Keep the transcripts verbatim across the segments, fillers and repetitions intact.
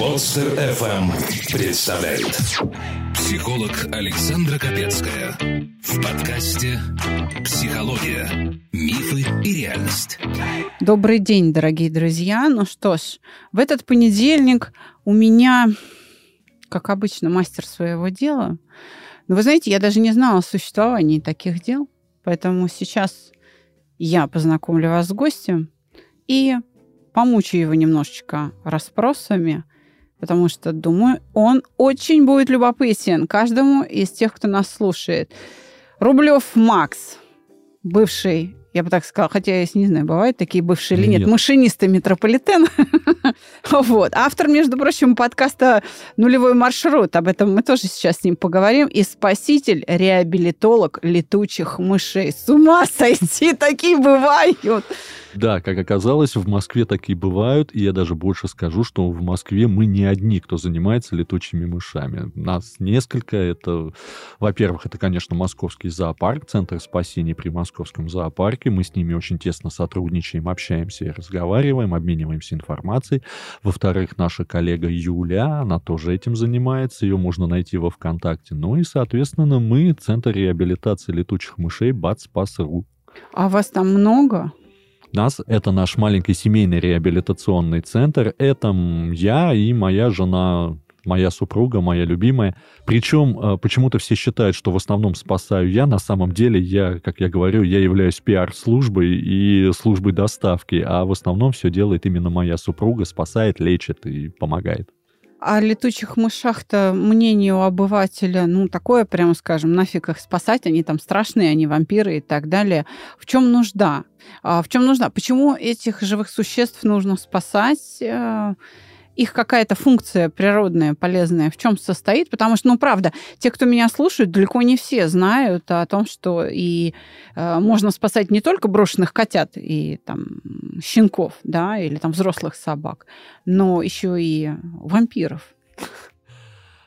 Подстер эф эм представляет. Психолог Александра Копецкая. В подкасте «Психология. Мифы и реальность». Добрый день, дорогие друзья. Ну что ж, в этот понедельник у меня, как обычно, мастер своего дела. Но вы знаете, я даже не знала о существовании таких дел. Поэтому сейчас я познакомлю вас с гостем и помучу его немножечко расспросами, потому что, думаю, он очень будет любопытен каждому из тех, кто нас слушает. Рублев Макс, бывший, я бы так сказала, хотя я не знаю, бывают такие бывшие или нет, нет. машинисты метрополитена. Вот. Автор, между прочим, подкаста «Нулевой маршрут». Об этом мы тоже сейчас с ним поговорим. И спаситель, реабилитолог летучих мышей. С ума сойти, такие бывают! Да, как оказалось, в Москве такие бывают, и я даже больше скажу, что в Москве мы не одни, кто занимается летучими мышами. Нас несколько. Это, во-первых, это, конечно, Московский зоопарк, Центр спасения при Московском зоопарке. Мы с ними очень тесно сотрудничаем, общаемся и разговариваем, обмениваемся информацией. Во-вторых, наша коллега Юля, она тоже этим занимается, ее можно найти во ВКонтакте. Ну и, соответственно, мы, Центр реабилитации летучих мышей, бац-пас-ру. А вас там много? Нас, это наш маленький семейный реабилитационный центр. Это я и моя жена, моя супруга, моя любимая. Причем почему-то все считают, что в основном спасаю я. На самом деле, я, как я говорю, я являюсь пиар-службой и службой доставки. А в основном все делает именно моя супруга, спасает, лечит и помогает. О летучих мышах-то мнение у обывателя, ну, такое, прямо скажем, нафиг их спасать, они там страшные, они вампиры и так далее. В чем нужда? В чем нужда? Почему этих живых существ нужно спасать? Их какая-то функция природная, полезная, в чем состоит? Потому что, ну, правда, те, кто меня слушают, далеко не все знают о том, что и э, можно спасать не только брошенных котят и там щенков, да, или там взрослых собак, но еще и вампиров.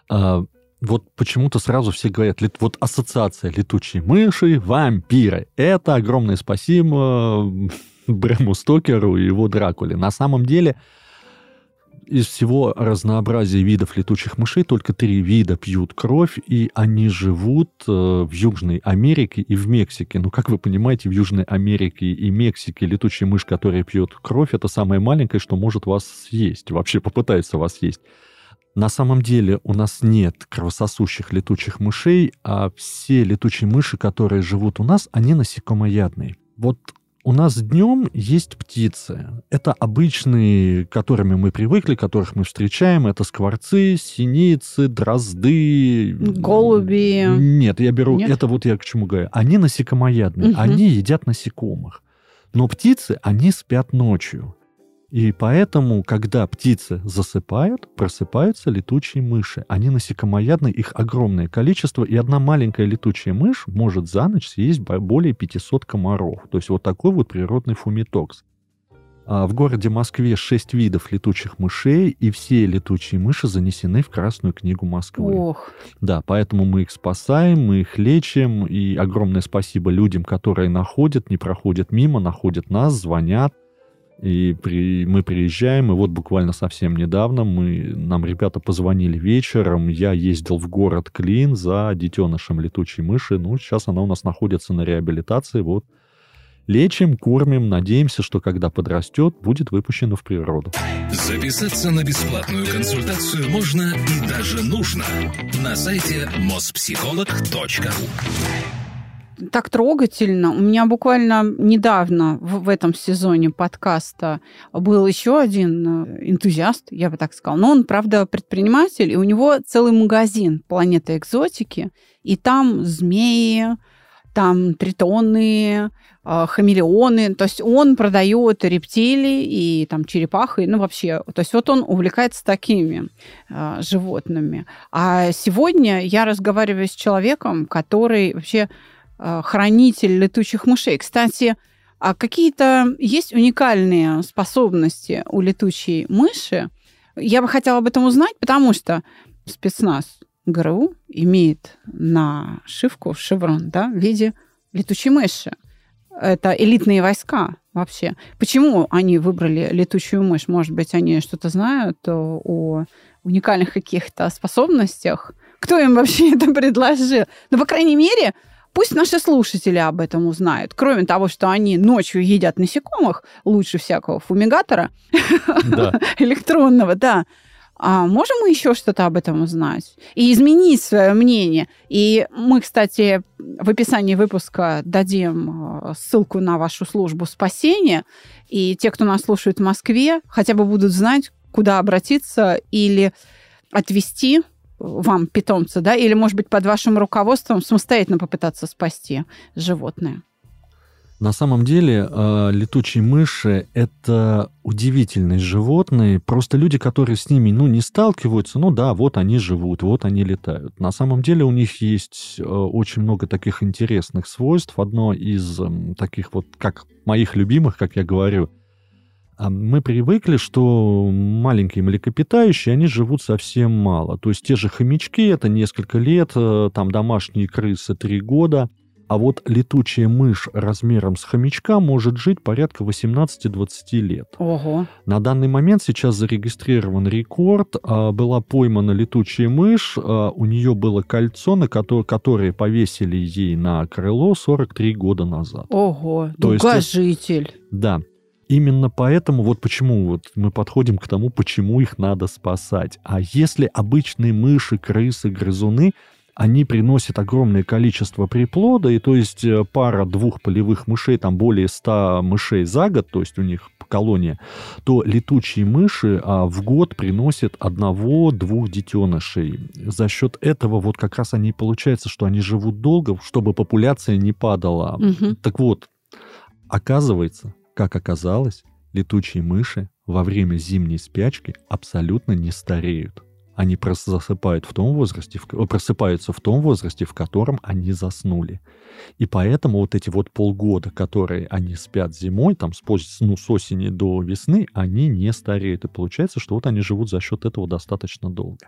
А, вот почему-то сразу все говорят, вот ассоциация летучие мыши, вампиры. Это огромное спасибо Брэму Стокеру и его Дракуле. На самом деле... Из всего разнообразия видов летучих мышей только три вида пьют кровь, и они живут в Южной Америке и в Мексике. Ну, как вы понимаете, в Южной Америке и Мексике летучая мышь, которая пьет кровь, это самое маленькое, что может вас съесть, вообще попытается вас съесть. На самом деле у нас нет кровососущих летучих мышей, а все летучие мыши, которые живут у нас, они насекомоядные. Вот у нас днем есть птицы. Это обычные, к которыми мы привыкли, которых мы встречаем. Это скворцы, синицы, дрозды. Голуби. Нет, я беру... Нет? Это вот я к чему говорю. Они насекомоядные. Угу. Они едят насекомых. Но птицы, они спят ночью. И поэтому, когда птицы засыпают, просыпаются летучие мыши. Они насекомоядные, их огромное количество, и одна маленькая летучая мышь может за ночь съесть более пятисот комаров. То есть вот такой вот природный фумитокс. А в городе Москве шесть видов летучих мышей, и все летучие мыши занесены в Красную книгу Москвы. Ох. Да, поэтому мы их спасаем, мы их лечим, и огромное спасибо людям, которые находят, не проходят мимо, находят нас, звонят. И при, мы приезжаем, и вот буквально совсем недавно мы, нам ребята позвонили вечером, я ездил в город Клин за детенышем летучей мыши, ну, сейчас она у нас находится на реабилитации, вот, лечим, кормим, надеемся, что когда подрастет, будет выпущена в природу. Записаться на бесплатную консультацию можно и даже нужно на сайте моспсихолог точка ру. Так трогательно. У меня буквально недавно в этом сезоне подкаста был еще один энтузиаст, я бы так сказала. Но он, правда, предприниматель, и у него целый магазин «Планета экзотики». И там змеи, там тритоны, хамелеоны. То есть он продает рептилии и там черепахи, ну вообще. То есть вот он увлекается такими э, животными. А сегодня я разговариваю с человеком, который вообще... хранитель летучих мышей. Кстати, а какие-то есть уникальные способности у летучей мыши? Я бы хотела об этом узнать, потому что спецназ ГРУ имеет нашивку, шеврон, да, в виде летучей мыши. Это элитные войска. вообще? Почему они выбрали летучую мышь? Может быть, они что-то знают о уникальных каких-то способностях? Кто им вообще это предложил? Ну, по крайней мере, пусть наши слушатели об этом узнают. Кроме того, что они ночью едят насекомых, лучше всякого фумигатора электронного, да. А можем мы еще что-то об этом узнать? И изменить свое мнение. И мы, кстати, в описании выпуска дадим ссылку на вашу службу спасения. И те, кто нас слушает в Москве, хотя бы будут знать, куда обратиться или отвезти вам питомца, да, или, может быть, под вашим руководством самостоятельно попытаться спасти животное. На самом деле летучие мыши – это удивительные животные. Просто люди, которые с ними ну, не сталкиваются, ну да, вот они живут, вот они летают. На самом деле у них есть очень много таких интересных свойств. Одно из таких вот, как моих любимых, как я говорю, мы привыкли, что маленькие млекопитающие, они живут совсем мало. То есть те же хомячки – это несколько лет, там домашние крысы – три года. А вот летучая мышь размером с хомячка может жить порядка восемнадцати-двадцати лет. Ого. На данный момент сейчас зарегистрирован рекорд. Была поймана летучая мышь, у нее было кольцо, на которое, которое повесили ей на крыло сорок три года назад. Ого, долгожитель. Да. Именно поэтому, вот почему вот мы подходим к тому, почему их надо спасать. А если обычные мыши, крысы, грызуны, они приносят огромное количество приплода, и то есть пара двух полевых мышей, там более ста мышей за год, то есть у них колония, то летучие мыши а, в год приносят одного-двух детенышей. За счет этого вот как раз они получается, что они живут долго, чтобы популяция не падала. Угу. Так вот, оказывается, как оказалось, летучие мыши во время зимней спячки абсолютно не стареют. Они просыпают в том возрасте, в, просыпаются в том возрасте, в котором они заснули. И поэтому вот эти вот полгода, которые они спят зимой, там с, ну, с осени до весны, они не стареют. И получается, что вот они живут за счет этого достаточно долго.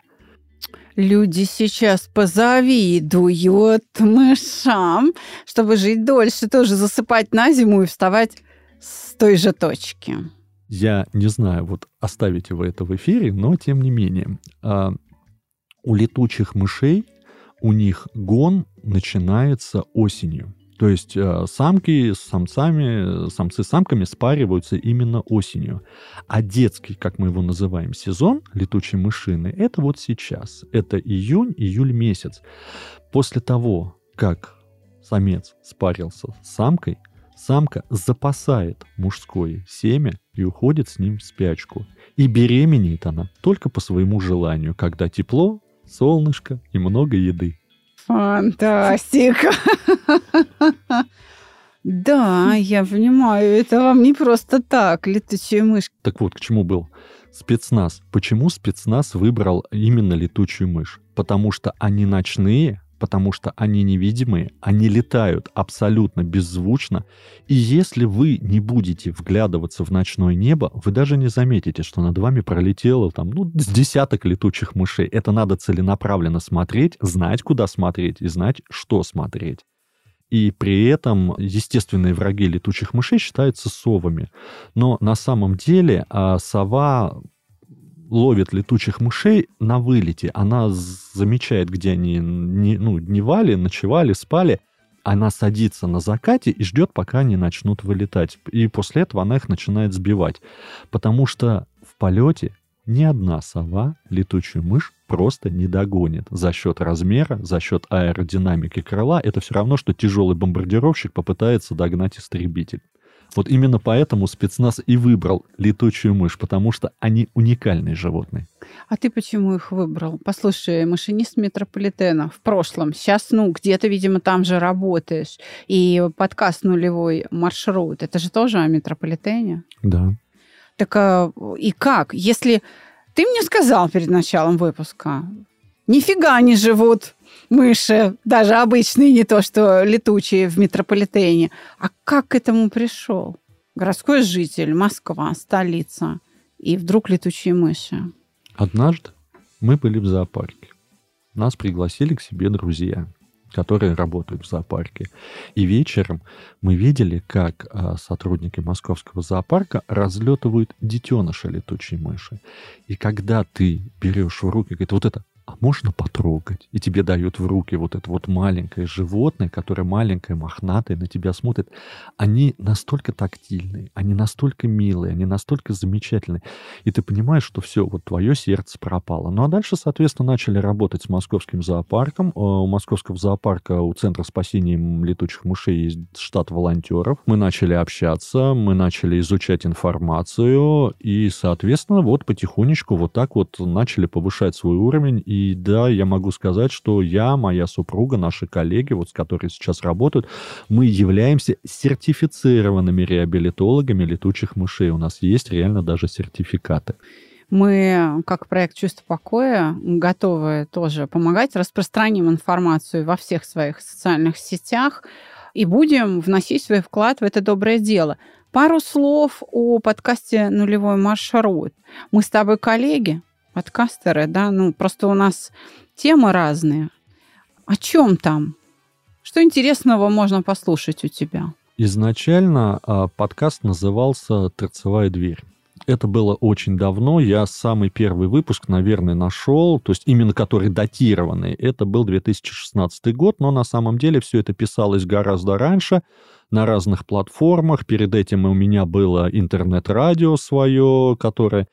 Люди сейчас позавидуют мышам, чтобы жить дольше, тоже засыпать на зиму и вставать с той же точки. Я не знаю, вот оставите вы это в эфире, но тем не менее. У летучих мышей, у них гон начинается осенью. То есть самки с самцами, самцы с самками спариваются именно осенью. А детский, как мы его называем, сезон летучей мышины, это вот сейчас. Это июнь, июль месяц. После того, как самец спарился с самкой, самка запасает мужское семя и уходит с ним в спячку. И беременеет она только по своему желанию, когда тепло, солнышко и много еды. Фантастика! Да, я понимаю, это вам не просто так, летучая мышь. Так вот, к чему был спецназ. Почему спецназ выбрал именно летучую мышь? Потому что они ночные, потому что они невидимые, они летают абсолютно беззвучно, и если вы не будете вглядываться в ночное небо, вы даже не заметите, что над вами пролетело там, ну, с десяток летучих мышей. Это надо целенаправленно смотреть, знать, куда смотреть, и знать, что смотреть. И при этом естественные враги летучих мышей считаются совами. Но на самом деле сова ловит летучих мышей на вылете. Она замечает, где они не, ну, дневали, ночевали, спали. Она садится на закате и ждет, пока они начнут вылетать. И после этого она их начинает сбивать. Потому что в полете ни одна сова летучую мышь просто не догонит. За счет размера, за счет аэродинамики крыла. Это все равно, что тяжелый бомбардировщик попытается догнать истребитель. Вот именно поэтому спецназ и выбрал летучую мышь, потому что они уникальные животные. А ты почему их выбрал? Послушай, машинист метрополитена в прошлом. Сейчас, ну, где-то, видимо, там же работаешь. И подкаст «Нулевой маршрут» — это же тоже о метрополитене? Да. Так а, и как? Если ты мне сказал перед началом выпуска, нифига не живут мыши, даже обычные, не то что летучие в метрополитене. А как к этому пришел? Городской житель, Москва, столица, и вдруг летучие мыши. Однажды мы были в зоопарке. Нас пригласили к себе друзья. которые работают в зоопарке. И вечером мы видели, как сотрудники Московского зоопарка разлетывают детеныша летучей мыши. И когда ты берешь в руки, говорит, вот это, а можно потрогать? И тебе дают в руки вот это вот маленькое животное, которое маленькое, мохнатое, на тебя смотрит. Они настолько тактильные, они настолько милые, они настолько замечательные. И ты понимаешь, что все, вот твое сердце пропало. Ну а дальше, соответственно, начали работать с Московским зоопарком. У Московского зоопарка, у Центра спасения летучих мышей есть штат волонтеров. Мы начали общаться, мы начали изучать информацию. И, соответственно, вот потихонечку вот так вот начали повышать свой уровень. И да, я могу сказать, что я, моя супруга, наши коллеги, вот с которыми сейчас работают, мы являемся сертифицированными реабилитологами летучих мышей. У нас есть реально даже сертификаты. Мы, как проект «Чувство покоя», готовы тоже помогать, распространим информацию во всех своих социальных сетях и будем вносить свой вклад в это доброе дело. Пару слов о подкасте «Нулевой маршрут». Мы с тобой коллеги, подкастеры, да, ну просто у нас темы разные. О чем там? Что интересного можно послушать у тебя? Изначально э, подкаст назывался «Торцевая дверь». Это было очень давно. Я самый первый выпуск, наверное, нашел, то есть именно который датированный. Это был две тысячи шестнадцатый год, но на самом деле все это писалось гораздо раньше, на разных платформах. Перед этим у меня было интернет-радио свое, которое...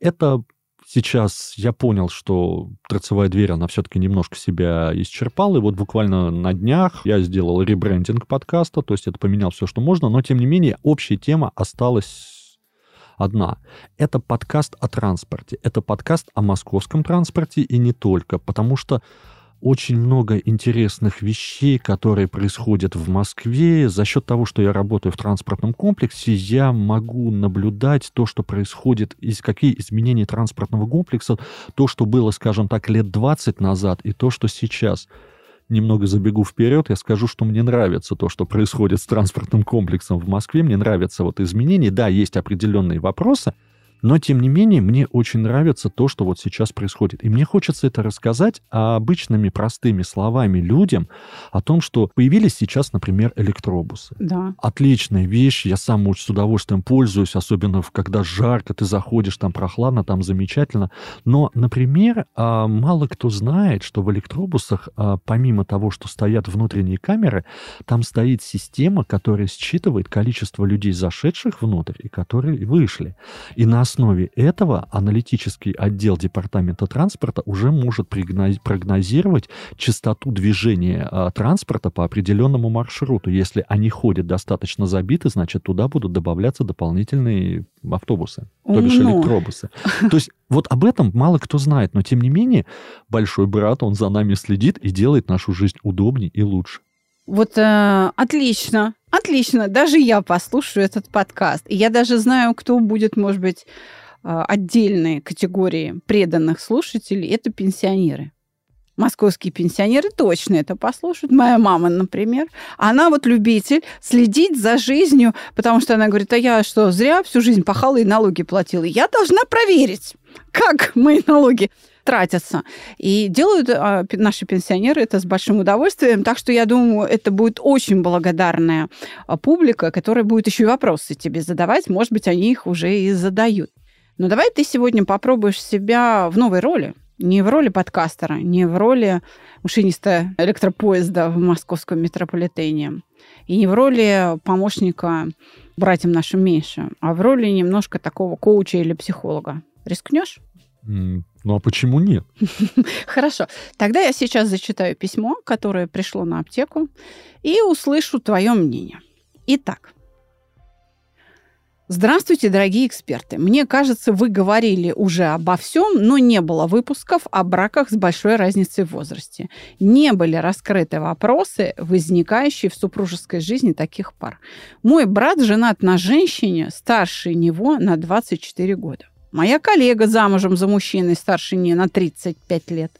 Это... Сейчас я понял, что «Торцевая дверь», она все-таки немножко себя исчерпала. И вот буквально на днях я сделал ребрендинг подкаста, то есть это поменял все, что можно. Но, тем не менее, общая тема осталась одна. Это подкаст о транспорте. Это подкаст о московском транспорте и не только. Потому что очень много интересных вещей, которые происходят в Москве. За счет того, что я работаю в транспортном комплексе, я могу наблюдать то, что происходит, из какие изменения транспортного комплекса, то, что было, скажем так, лет двадцать назад, и то, что сейчас. Немного забегу вперед, я скажу, что мне нравится то, что происходит с транспортным комплексом в Москве, мне нравятся вот изменения. Да, есть определенные вопросы, но, тем не менее, мне очень нравится то, что вот сейчас происходит. И мне хочется это рассказать обычными, простыми словами людям о том, что появились сейчас, например, электробусы. Да. Отличная вещь, я сам с удовольствием пользуюсь, особенно когда жарко, ты заходишь, там прохладно, там замечательно. Но, например, мало кто знает, что в электробусах, помимо того, что стоят внутренние камеры, там стоит система, которая считывает количество людей, зашедших внутрь, и которые вышли. И на На основе этого аналитический отдел департамента транспорта уже может прогнозировать частоту движения а, транспорта по определенному маршруту. Если они ходят достаточно забиты, значит, туда будут добавляться дополнительные автобусы, то ну. бишь электробусы. То есть вот об этом мало кто знает, но тем не менее большой брат, он за нами следит и делает нашу жизнь удобнее и лучше. Вот э, отлично. Отлично, даже я послушаю этот подкаст. И я даже знаю, кто будет, может быть, отдельные категории преданных слушателей. Это пенсионеры. Московские пенсионеры точно это послушают. Моя мама, например, она вот любитель следить за жизнью, потому что она говорит, а я что, зря всю жизнь пахала и налоги платила? Я должна проверить, как мои налоги тратятся. И делают а, наши пенсионеры это с большим удовольствием. Так что, я думаю, это будет очень благодарная публика, которая будет еще и вопросы тебе задавать. Может быть, они их уже и задают. Но давай ты сегодня попробуешь себя в новой роли. Не в роли подкастера, не в роли машиниста электропоезда в московском метрополитене. И не в роли помощника братьям нашим меньше, а в роли немножко такого коуча или психолога. Рискнешь? Ну, а почему нет? Хорошо. Тогда я сейчас зачитаю письмо, которое пришло на аптеку, и услышу твое мнение. Итак. Здравствуйте, дорогие эксперты. Мне кажется, вы говорили уже обо всем, но не было выпусков о браках с большой разницей в возрасте. Не были раскрыты вопросы, возникающие в супружеской жизни таких пар. Мой брат женат на женщине, старше него на двадцать четыре года. Моя коллега замужем за мужчиной старше нее на тридцать пять лет.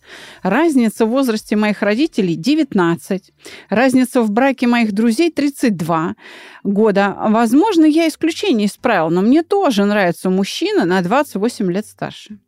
Разница в возрасте моих родителей девятнадцать. Разница в браке моих друзей тридцать два года. Возможно, я исключение из правил, но мне тоже нравится мужчина на двадцать восемь лет старше.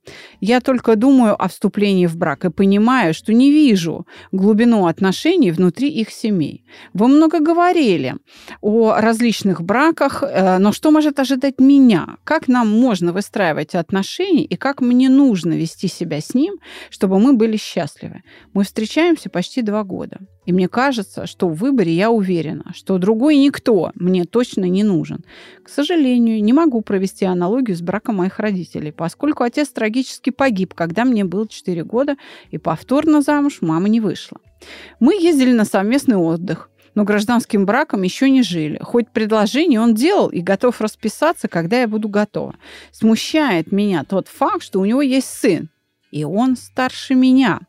Я только думаю о вступлении в брак и понимаю, что не вижу глубину отношений внутри их семей. Вы много говорили о различных браках, но что может ожидать меня? Как нам можно выстраивать отношения и как мне нужно вести себя с ним, чтобы мы были счастливы? Мы встречаемся почти два года. И мне кажется, что в выборе я уверена, что другой никто мне точно не нужен. К сожалению, не могу провести аналогию с браком моих родителей, поскольку отец трагически погиб, когда мне было четыре года, и повторно замуж мама не вышла. Мы ездили на совместный отдых, но гражданским браком еще не жили. Хоть предложение он делал и готов расписаться, когда я буду готова. Смущает меня тот факт, что у него есть сын, и он старше меня.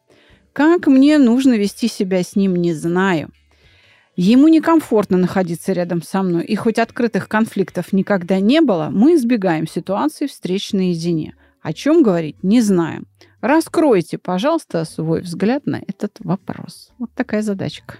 Как мне нужно вести себя с ним, не знаю. Ему некомфортно находиться рядом со мной, и хоть открытых конфликтов никогда не было, мы избегаем ситуации встреч наедине. О чем говорить, не знаем. Раскройте, пожалуйста, свой взгляд на этот вопрос. Вот такая задачка.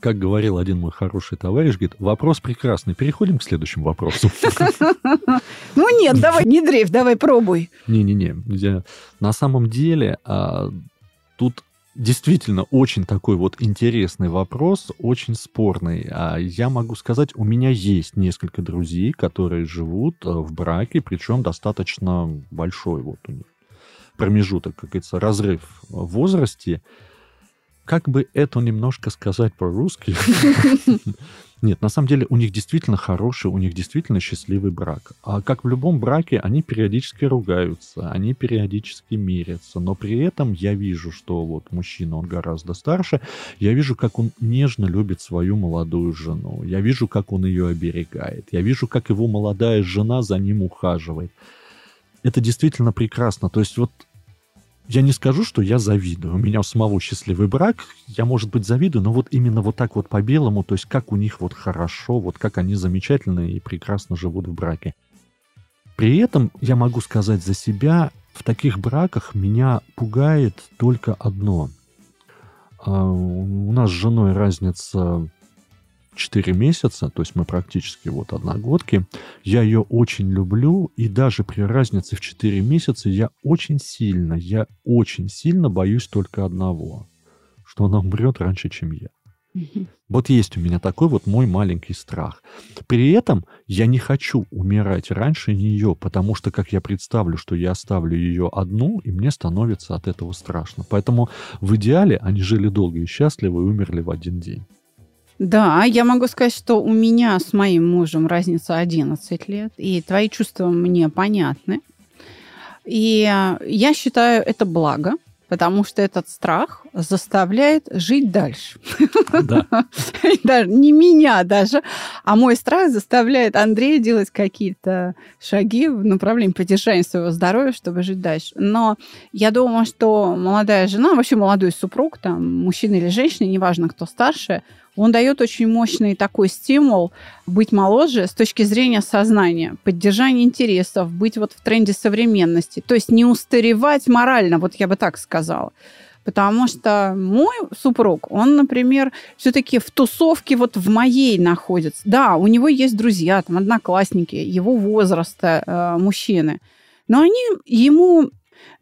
Как говорил один мой хороший товарищ, говорит, вопрос прекрасный. Переходим к следующему вопросу. Ну нет, давай, не дрейф, давай, пробуй. Не-не-не. На самом деле, тут действительно очень такой вот интересный вопрос, очень спорный. Я могу сказать, у меня есть несколько друзей, которые живут в браке, причем достаточно большой вот у них промежуток, как говорится, разрыв в возрасте. Как бы это немножко сказать по-русски? Нет, на самом деле у них действительно хороший, у них действительно счастливый брак. А как в любом браке, они периодически ругаются, они периодически мирятся. Но при этом я вижу, что вот мужчина, он гораздо старше. Я вижу, как он нежно любит свою молодую жену. Я вижу, как он ее оберегает. Я вижу, как его молодая жена за ним ухаживает. Это действительно прекрасно. То есть вот я не скажу, что я завидую. У меня у самого счастливый брак. Я, может быть, завидую, но вот именно вот так вот по-белому, то есть как у них вот хорошо, вот как они замечательно и прекрасно живут в браке. При этом я могу сказать за себя, в таких браках меня пугает только одно. У нас с женой разница четыре месяца, то есть мы практически вот одногодки. Я ее очень люблю, и даже при разнице в четыре месяца я очень сильно, я очень сильно боюсь только одного, что она умрет раньше, чем я. Mm-hmm. Вот есть у меня такой вот мой маленький страх. При этом я не хочу умирать раньше нее, потому что, как я представлю, что я оставлю ее одну, и мне становится от этого страшно. Поэтому в идеале они жили долго и счастливы и умерли в один день. Да, я могу сказать, что у меня с моим мужем разница одиннадцать лет, и твои чувства мне понятны. И я считаю это благо, потому что этот страх заставляет жить дальше. Да. Не меня даже, а мой страх заставляет Андрея делать какие-то шаги в направлении поддержания своего здоровья, чтобы жить дальше. Но я думаю, что молодая жена, вообще молодой супруг, там, мужчина или женщина, неважно, кто старше, он дает очень мощный такой стимул быть моложе с точки зрения сознания, поддержания интересов, быть вот в тренде современности. То есть не устаревать морально, вот я бы так сказала. Потому что мой супруг, он, например, все-таки в тусовке вот в моей находится. Да, у него есть друзья, там, одноклассники, его возраста, мужчины. Но они ему,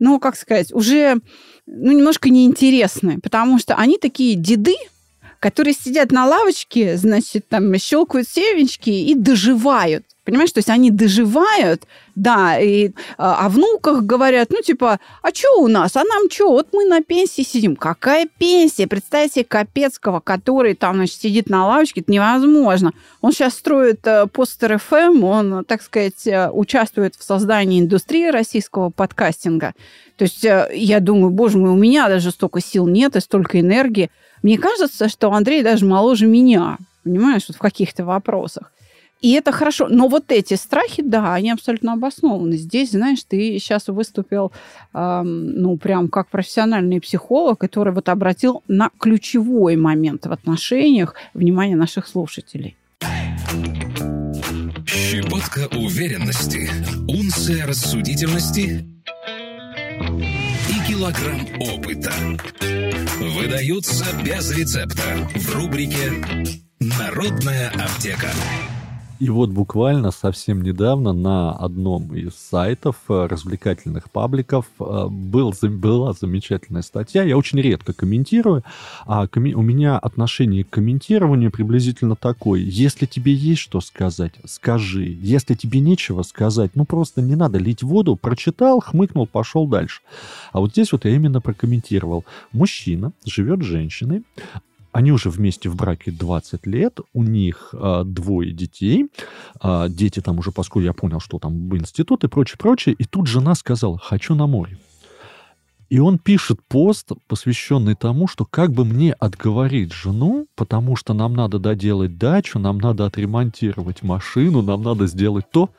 ну, как сказать, уже ну, немножко неинтересны, потому что они такие деды, которые сидят на лавочке, значит, там, щелкают семечки и доживают. Понимаешь, то есть они доживают, да, и о внуках говорят, ну, типа, а что у нас, а нам что, вот мы на пенсии сидим. Какая пенсия? Представьте себе Копецкого, который там, значит, сидит на лавочке, это невозможно. Он сейчас строит постер эф эм, он, так сказать, участвует в создании индустрии российского подкастинга. То есть я думаю, боже мой, у меня даже столько сил нет и столько энергии. Мне кажется, что Андрей даже моложе меня, понимаешь, вот в каких-то вопросах. И это хорошо. Но вот эти страхи, да, они абсолютно обоснованы. Здесь, знаешь, ты сейчас выступил, э, ну, прям как профессиональный психолог, который вот обратил на ключевой момент в отношениях внимание наших слушателей. Щепотка уверенности, унция рассудительности и килограмм опыта выдаются без рецепта в рубрике «Народная аптека». И вот буквально совсем недавно на одном из сайтов развлекательных пабликов был, была замечательная статья. Я очень редко комментирую. А у меня отношение к комментированию приблизительно такое. Если тебе есть что сказать, скажи. Если тебе нечего сказать, ну просто не надо лить воду. Прочитал, хмыкнул, пошел дальше. А вот здесь вот я именно прокомментировал. Мужчина живет с женщиной. Они уже вместе в браке двадцать лет, у них а, двое детей, а, дети там уже, поскольку я понял, что там институт и прочее-прочее, и тут жена сказала: «Хочу на море». И он пишет пост, посвященный тому, что как бы мне отговорить жену, потому что нам надо доделать дачу, нам надо отремонтировать машину, нам надо сделать то.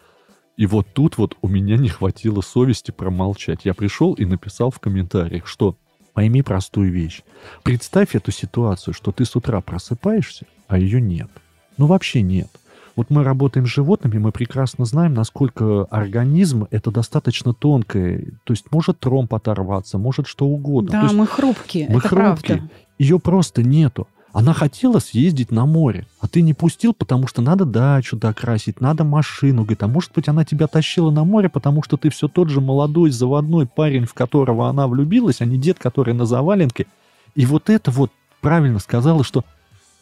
И вот тут вот у меня не хватило совести промолчать. Я пришел и написал в комментариях, что... Пойми простую вещь. Представь эту ситуацию, что ты с утра просыпаешься, а ее нет. Ну, вообще нет. Вот мы работаем с животными, мы прекрасно знаем, насколько организм это достаточно тонкое. То есть может тромб оторваться, может что угодно. Да, то есть, мы хрупкие, мы это хрупкие. Правда. Ее просто нету. Она хотела съездить на море, а ты не пустил, потому что надо дачу докрасить, надо машину. Говорит, а может быть, она тебя тащила на море, потому что ты все тот же молодой заводной парень, в которого она влюбилась, а не дед, который на заваленке. И вот это вот правильно сказала, что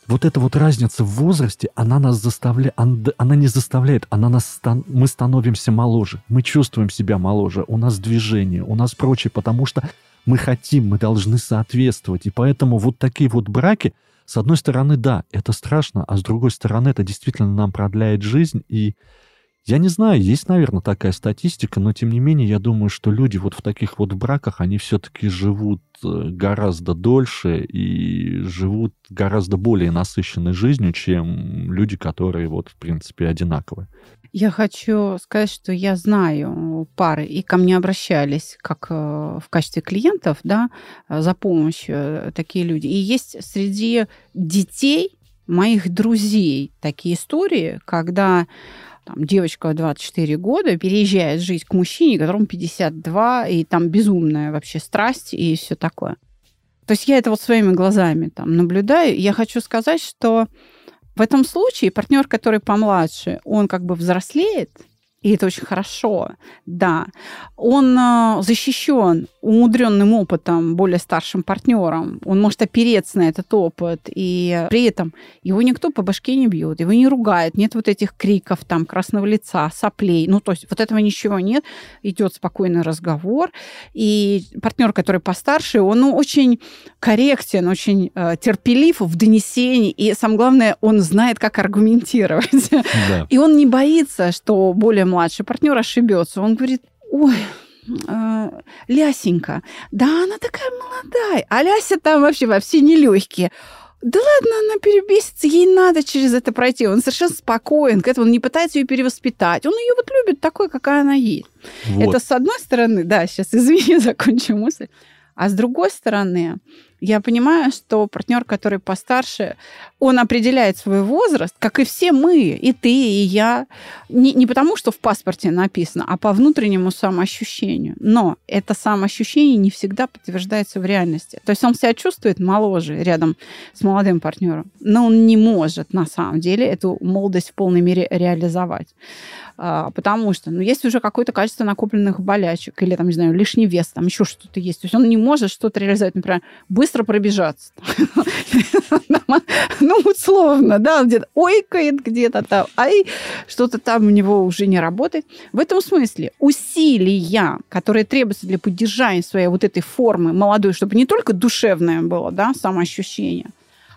вот эта вот разница в возрасте, она нас заставляет, она не заставляет, она нас, мы становимся моложе, мы чувствуем себя моложе, у нас движение, у нас прочее, потому что мы хотим, мы должны соответствовать. И поэтому вот такие вот браки, с одной стороны, да, это страшно, а с другой стороны, это действительно нам продляет жизнь. И я не знаю, есть, наверное, такая статистика, но тем не менее, я думаю, что люди вот в таких вот браках, они все-таки живут гораздо дольше и живут гораздо более насыщенной жизнью, чем люди, которые вот, в принципе, одинаковые. Я хочу сказать, что я знаю пары, и ко мне обращались как в качестве клиентов, да, за помощью такие люди. И есть среди детей моих друзей такие истории, когда там, девочка двадцать четыре года переезжает жить к мужчине, которому пятьдесят два, и там безумная вообще страсть и все такое. То есть я это вот своими глазами там наблюдаю. Я хочу сказать, что в этом случае партнер, который помладше, он как бы взрослеет, и это очень хорошо, да. Он защищен умудренным опытом, более старшим партнером. Он может опереться на этот опыт, и при этом его никто по башке не бьет, его не ругает, нет вот этих криков, там, красного лица, соплей. Ну, то есть вот этого ничего нет. Идет спокойный разговор, и партнер, который постарше, он ну, очень корректен, очень э, терпелив в донесении, и самое главное, он знает, как аргументировать. Да. И он не боится, что более младший партнер ошибется. Он говорит: ой, э, Лясенька, да она такая молодая, а Ляся там вообще вообще нелегкие. Да ладно, она перебесится, ей надо через это пройти. Он совершенно спокоен к этому, он не пытается ее перевоспитать. Он ее вот любит такой, какая она есть. Вот. Это с одной стороны, да, сейчас, извини, закончу мысль. А с другой стороны, я понимаю, что партнер, который постарше, он определяет свой возраст, как и все мы, и ты, и я. Не, не потому, что в паспорте написано, а по внутреннему самоощущению. Но это самоощущение не всегда подтверждается в реальности. То есть он себя чувствует моложе рядом с молодым партнером, но он не может на самом деле эту молодость в полной мере реализовать. Потому что ну, есть уже какое-то количество накопленных болячек или, там, не знаю, лишний вес, там еще что-то есть. То есть он не может что-то реализовать, например, быстро пробежаться. Ну, условно, да, он где-то ойкает, где-то там, ай, что-то там у него уже не работает. В этом смысле усилия, которые требуются для поддержания своей вот этой формы молодой, чтобы не только душевное было, да, самоощущение,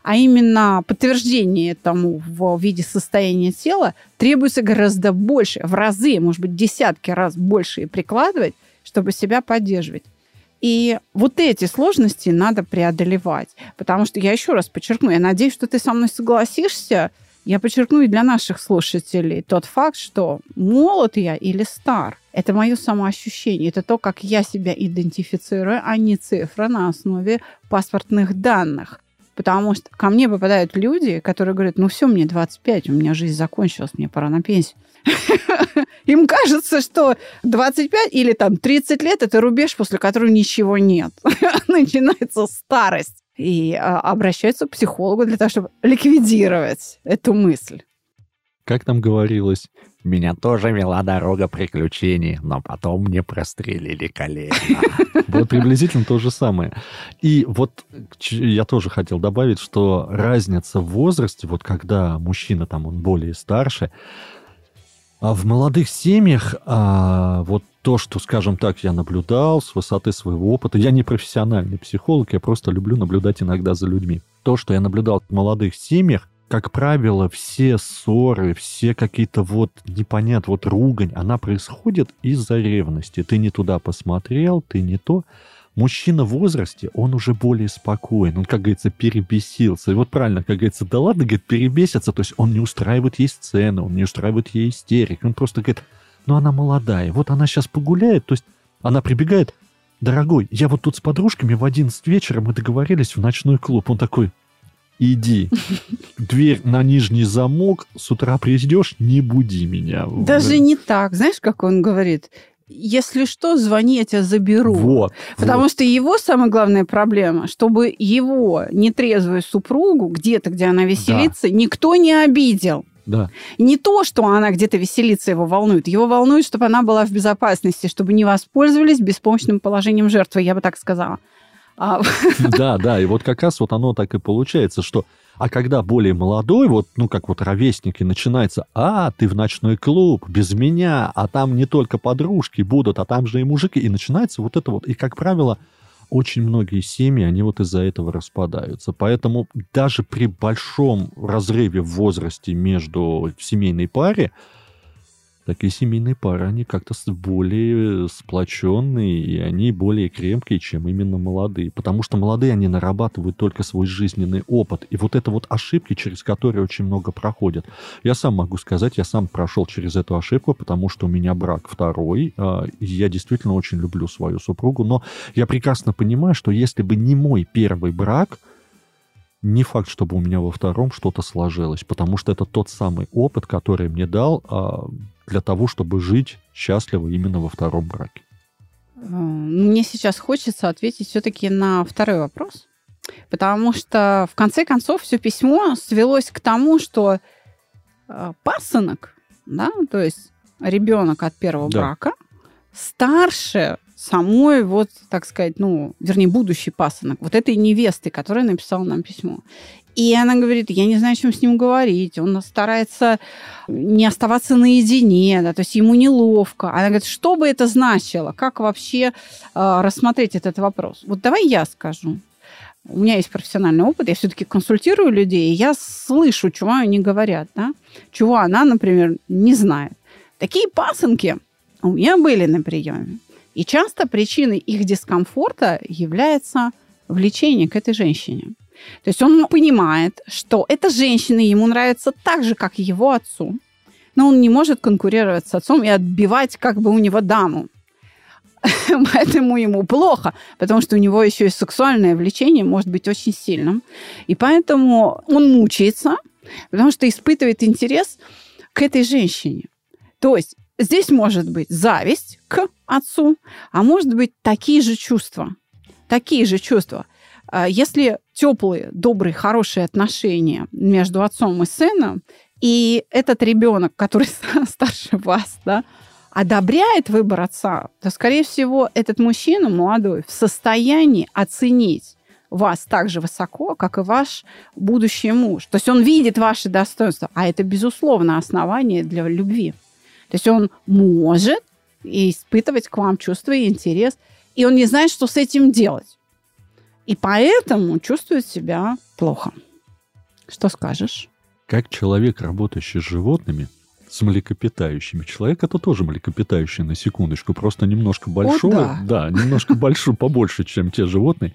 а именно подтверждение этому в виде состояния тела, требуется гораздо больше, в разы, может быть, десятки раз больше прикладывать, чтобы себя поддерживать. И вот эти сложности надо преодолевать. Потому что, я еще раз подчеркну, я надеюсь, что ты со мной согласишься, Я подчеркну и для наших слушателей тот факт, что молод я или стар. Это мое самоощущение, это то, как я себя идентифицирую, а не цифра на основе паспортных данных. Потому что ко мне попадают люди, которые говорят, ну все, мне двадцать пять, у меня жизнь закончилась, мне пора на пенсию. Им кажется, что двадцать пять или там тридцать лет – это рубеж, после которого ничего нет. Начинается старость. И обращаются к психологу для того, чтобы ликвидировать эту мысль. Как там говорилось, меня тоже вела дорога приключений, но потом мне прострелили колено. Вот приблизительно то же самое. И вот я тоже хотел добавить, что разница в возрасте, вот когда мужчина там он более старше, а в молодых семьях а, вот то, что, скажем так, я наблюдал с высоты своего опыта, я не профессиональный психолог, я просто люблю наблюдать иногда за людьми. То, что я наблюдал в молодых семьях, как правило, все ссоры, все какие-то вот непонятные, вот ругань, она происходит из-за ревности. Ты не туда посмотрел, ты не то. Мужчина в возрасте, он уже более спокоен, он, как говорится, перебесился. И вот правильно, как говорится, да ладно, говорит, перебесится, то есть он не устраивает ей сцены, он не устраивает ей истерик. Он просто говорит, ну она молодая, вот она сейчас погуляет, то есть она прибегает, дорогой, я вот тут с подружками в одиннадцать вечера, мы договорились в ночной клуб. Он такой, иди, дверь на нижний замок, с утра придешь, не буди меня. Даже не так, знаешь, как он говорит? Если что, звони, я тебя заберу. Вот, Потому вот. что его самая главная проблема, чтобы его нетрезвую супругу где-то, где она веселится, да. никто не обидел. Да. Не то, что она где-то веселится, его волнует. Его волнует, чтобы она была в безопасности, чтобы не воспользовались беспомощным положением жертвы, я бы так сказала. Да, да, и вот как раз вот оно так и получается, что... А когда более молодой, вот, ну, как вот ровесники, начинается, а, ты в ночной клуб, без меня, а там не только подружки будут, а там же и мужики, и начинается вот это вот. И, как правило, очень многие семьи, они вот из-за этого распадаются. Поэтому даже при большом разрыве в возрасте между семейной парой, такие семейные пары, они как-то более сплоченные, и они более крепкие, чем именно молодые. Потому что молодые, они нарабатывают только свой жизненный опыт. И вот это вот ошибки, через которые очень много проходят. Я сам могу сказать, я сам прошел через эту ошибку, потому что у меня брак второй. И я действительно очень люблю свою супругу. Но я прекрасно понимаю, что если бы не мой первый брак... Не факт, чтобы у меня во втором что-то сложилось, потому что это тот самый опыт, который мне дал а, для того, чтобы жить счастливо именно во втором браке. Мне сейчас хочется ответить все-таки на второй вопрос, потому что в конце концов все письмо свелось к тому, что пасынок, да, то есть ребенок от первого да. брака, старше самой, вот, так сказать, ну, вернее, будущий пасынок, вот этой невесты, которая написала нам письмо. И она говорит, я не знаю, о чем с ним говорить, он старается не оставаться наедине, да, то есть ему неловко. Она говорит, что бы это значило, как вообще э, рассмотреть этот вопрос? Вот давай я скажу. У меня есть профессиональный опыт, я все-таки консультирую людей, и я слышу, чего они говорят, да, чего она, например, не знает. Такие пасынки у меня были на приеме. И часто причиной их дискомфорта является влечение к этой женщине. То есть он понимает, что эта женщина ему нравится так же, как его отцу, но он не может конкурировать с отцом и отбивать как бы у него даму. Поэтому ему плохо, потому что у него еще и сексуальное влечение может быть очень сильным. И поэтому он мучается, потому что испытывает интерес к этой женщине. То есть здесь может быть зависть к отцу, а может быть такие же чувства. Такие же чувства. Если теплые, добрые, хорошие отношения между отцом и сыном, и этот ребенок, который старше вас, да, одобряет выбор отца, то, скорее всего, этот мужчина молодой в состоянии оценить вас так же высоко, как и ваш будущий муж. То есть он видит ваши достоинства, а это, безусловно, основание для любви. То есть он может испытывать к вам чувства и интерес, и он не знает, что с этим делать. И поэтому чувствует себя плохо. Что скажешь? Как человек, работающий с животными, с млекопитающими. Человек это тоже млекопитающий, на секундочку, просто немножко большой. О, да. да, немножко большой, побольше, чем те животные.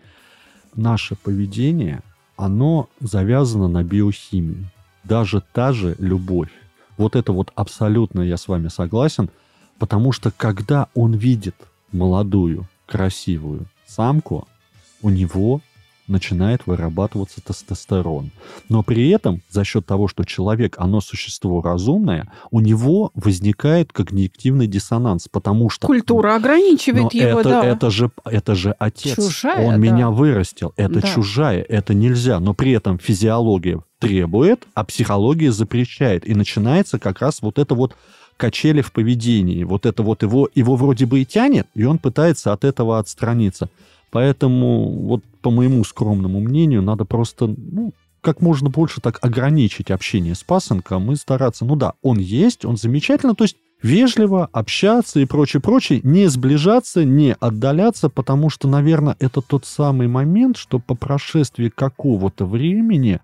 Наше поведение, оно завязано на биохимии. даже та же любовь. Вот это вот абсолютно я с вами согласен, потому что когда он видит молодую, красивую самку, у него начинает вырабатываться тестостерон. Но при этом за счет того, что человек, оно существо разумное, у него возникает когнитивный диссонанс, потому что... Культура ограничивает его, это, да. Это же, это же отец. Чужая, Он да. меня вырастил. Это да. чужая, это нельзя. Но при этом физиология требует, а психология запрещает. И начинается как раз вот это вот качели в поведении. Вот это вот его, его вроде бы и тянет, и он пытается от этого отстраниться. Поэтому, вот по моему скромному мнению, надо просто ну, как можно больше так ограничить общение с пасынком и стараться, ну да, он есть, он замечательно, то есть вежливо общаться и прочее-прочее, не сближаться, не отдаляться, потому что, наверное, это тот самый момент, что по прошествии какого-то времени...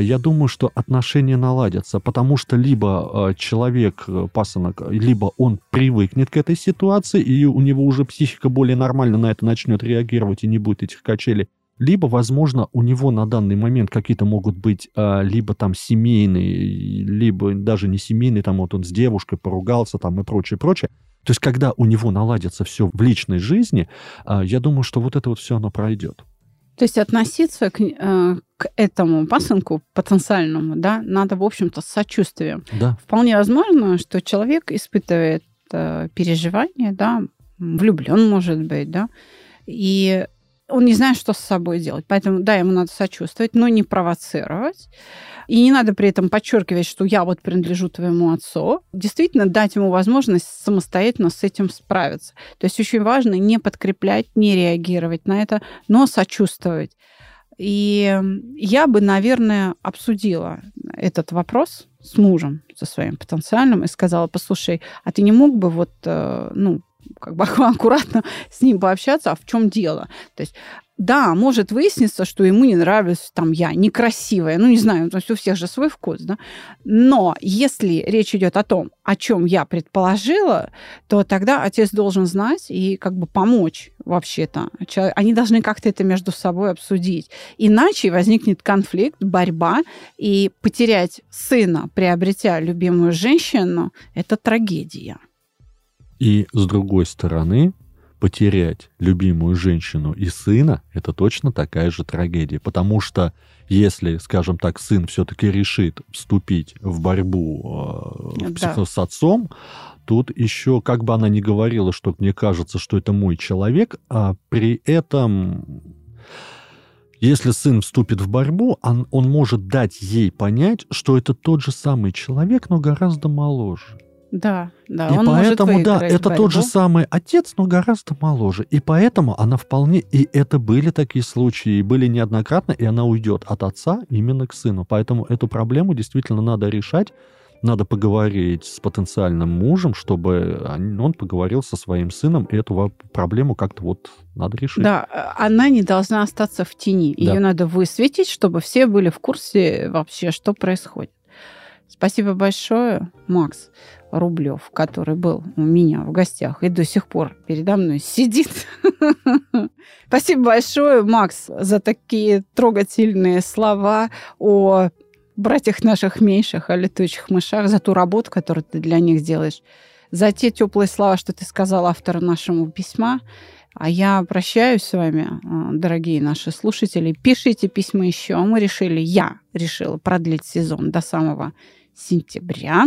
я думаю, что отношения наладятся, потому что либо человек, пасынок, либо он привыкнет к этой ситуации, и у него уже психика более нормально на это начнет реагировать, и не будет этих качелей, либо, возможно, у него на данный момент какие-то могут быть либо там семейные, либо даже не семейные, там вот он с девушкой поругался там и прочее, прочее. То есть, когда у него наладится все в личной жизни, я думаю, что вот это вот все оно пройдет. То есть относиться к, э, к этому пасынку потенциальному, да, надо, в общем-то, с сочувствием. Да. Вполне возможно, что человек испытывает э, переживания, да, влюблен, может быть, да, и он не знает, что с собой делать. Поэтому, да, ему надо сочувствовать, но не провоцировать. И не надо при этом подчеркивать, что я вот принадлежу твоему отцу. Действительно, дать ему возможность самостоятельно с этим справиться. То есть очень важно не подкреплять, не реагировать на это, но сочувствовать. И я бы, наверное, обсудила этот вопрос с мужем, со своим потенциальным, и сказала, послушай, а ты не мог бы вот, ну, как бы аккуратно с ним пообщаться, а в чем дело? То есть, да, может выясниться, что ему не нравилась там я, некрасивая, ну, не знаю, то есть у всех же свой вкус, да. Но если речь идет о том, о чем я предположила, то тогда отец должен знать и как бы помочь вообще-то. Они должны как-то это между собой обсудить. Иначе возникнет конфликт, борьба, и потерять сына, приобретя любимую женщину, это трагедия. И, с другой стороны, потерять любимую женщину и сына – это точно такая же трагедия. Потому что если, скажем так, сын все-таки решит вступить в борьбу э, в психо- да. с отцом, тут еще, как бы она ни говорила, что мне кажется, что это мой человек, а при этом... Если сын вступит в борьбу, он, он может дать ей понять, что это тот же самый человек, но гораздо моложе. Да, да, и он поэтому, может да, это борьбу. Тот же самый отец, но гораздо моложе. И поэтому она вполне... И это были такие случаи, и были неоднократно, и она уйдет от отца именно к сыну. Поэтому эту проблему действительно надо решать. Надо поговорить с потенциальным мужем, чтобы он поговорил со своим сыном, и эту проблему как-то вот надо решить. Да, она не должна остаться в тени. Да. Ее надо высветить, чтобы все были в курсе вообще, что происходит. Спасибо большое, Макс Рублев, который был у меня в гостях и до сих пор передо мной сидит. Спасибо большое, Макс, за такие трогательные слова о братьях наших меньших, о летучих мышах, за ту работу, которую ты для них делаешь, за те теплые слова, что ты сказал автору нашего письма. А я прощаюсь с вами, дорогие наши слушатели. Пишите письма еще. А мы решили, я решила продлить сезон до самого сентября.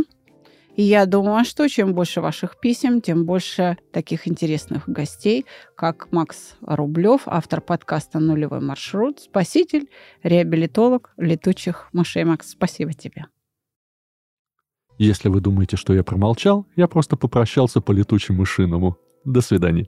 И я думаю, что чем больше ваших писем, тем больше таких интересных гостей, как Макс Рублев, автор подкаста «Нулевой маршрут», спаситель, реабилитолог летучих мышей. Макс, спасибо тебе. Если вы думаете, что я промолчал, я просто попрощался по-летучему мышиному. До свидания.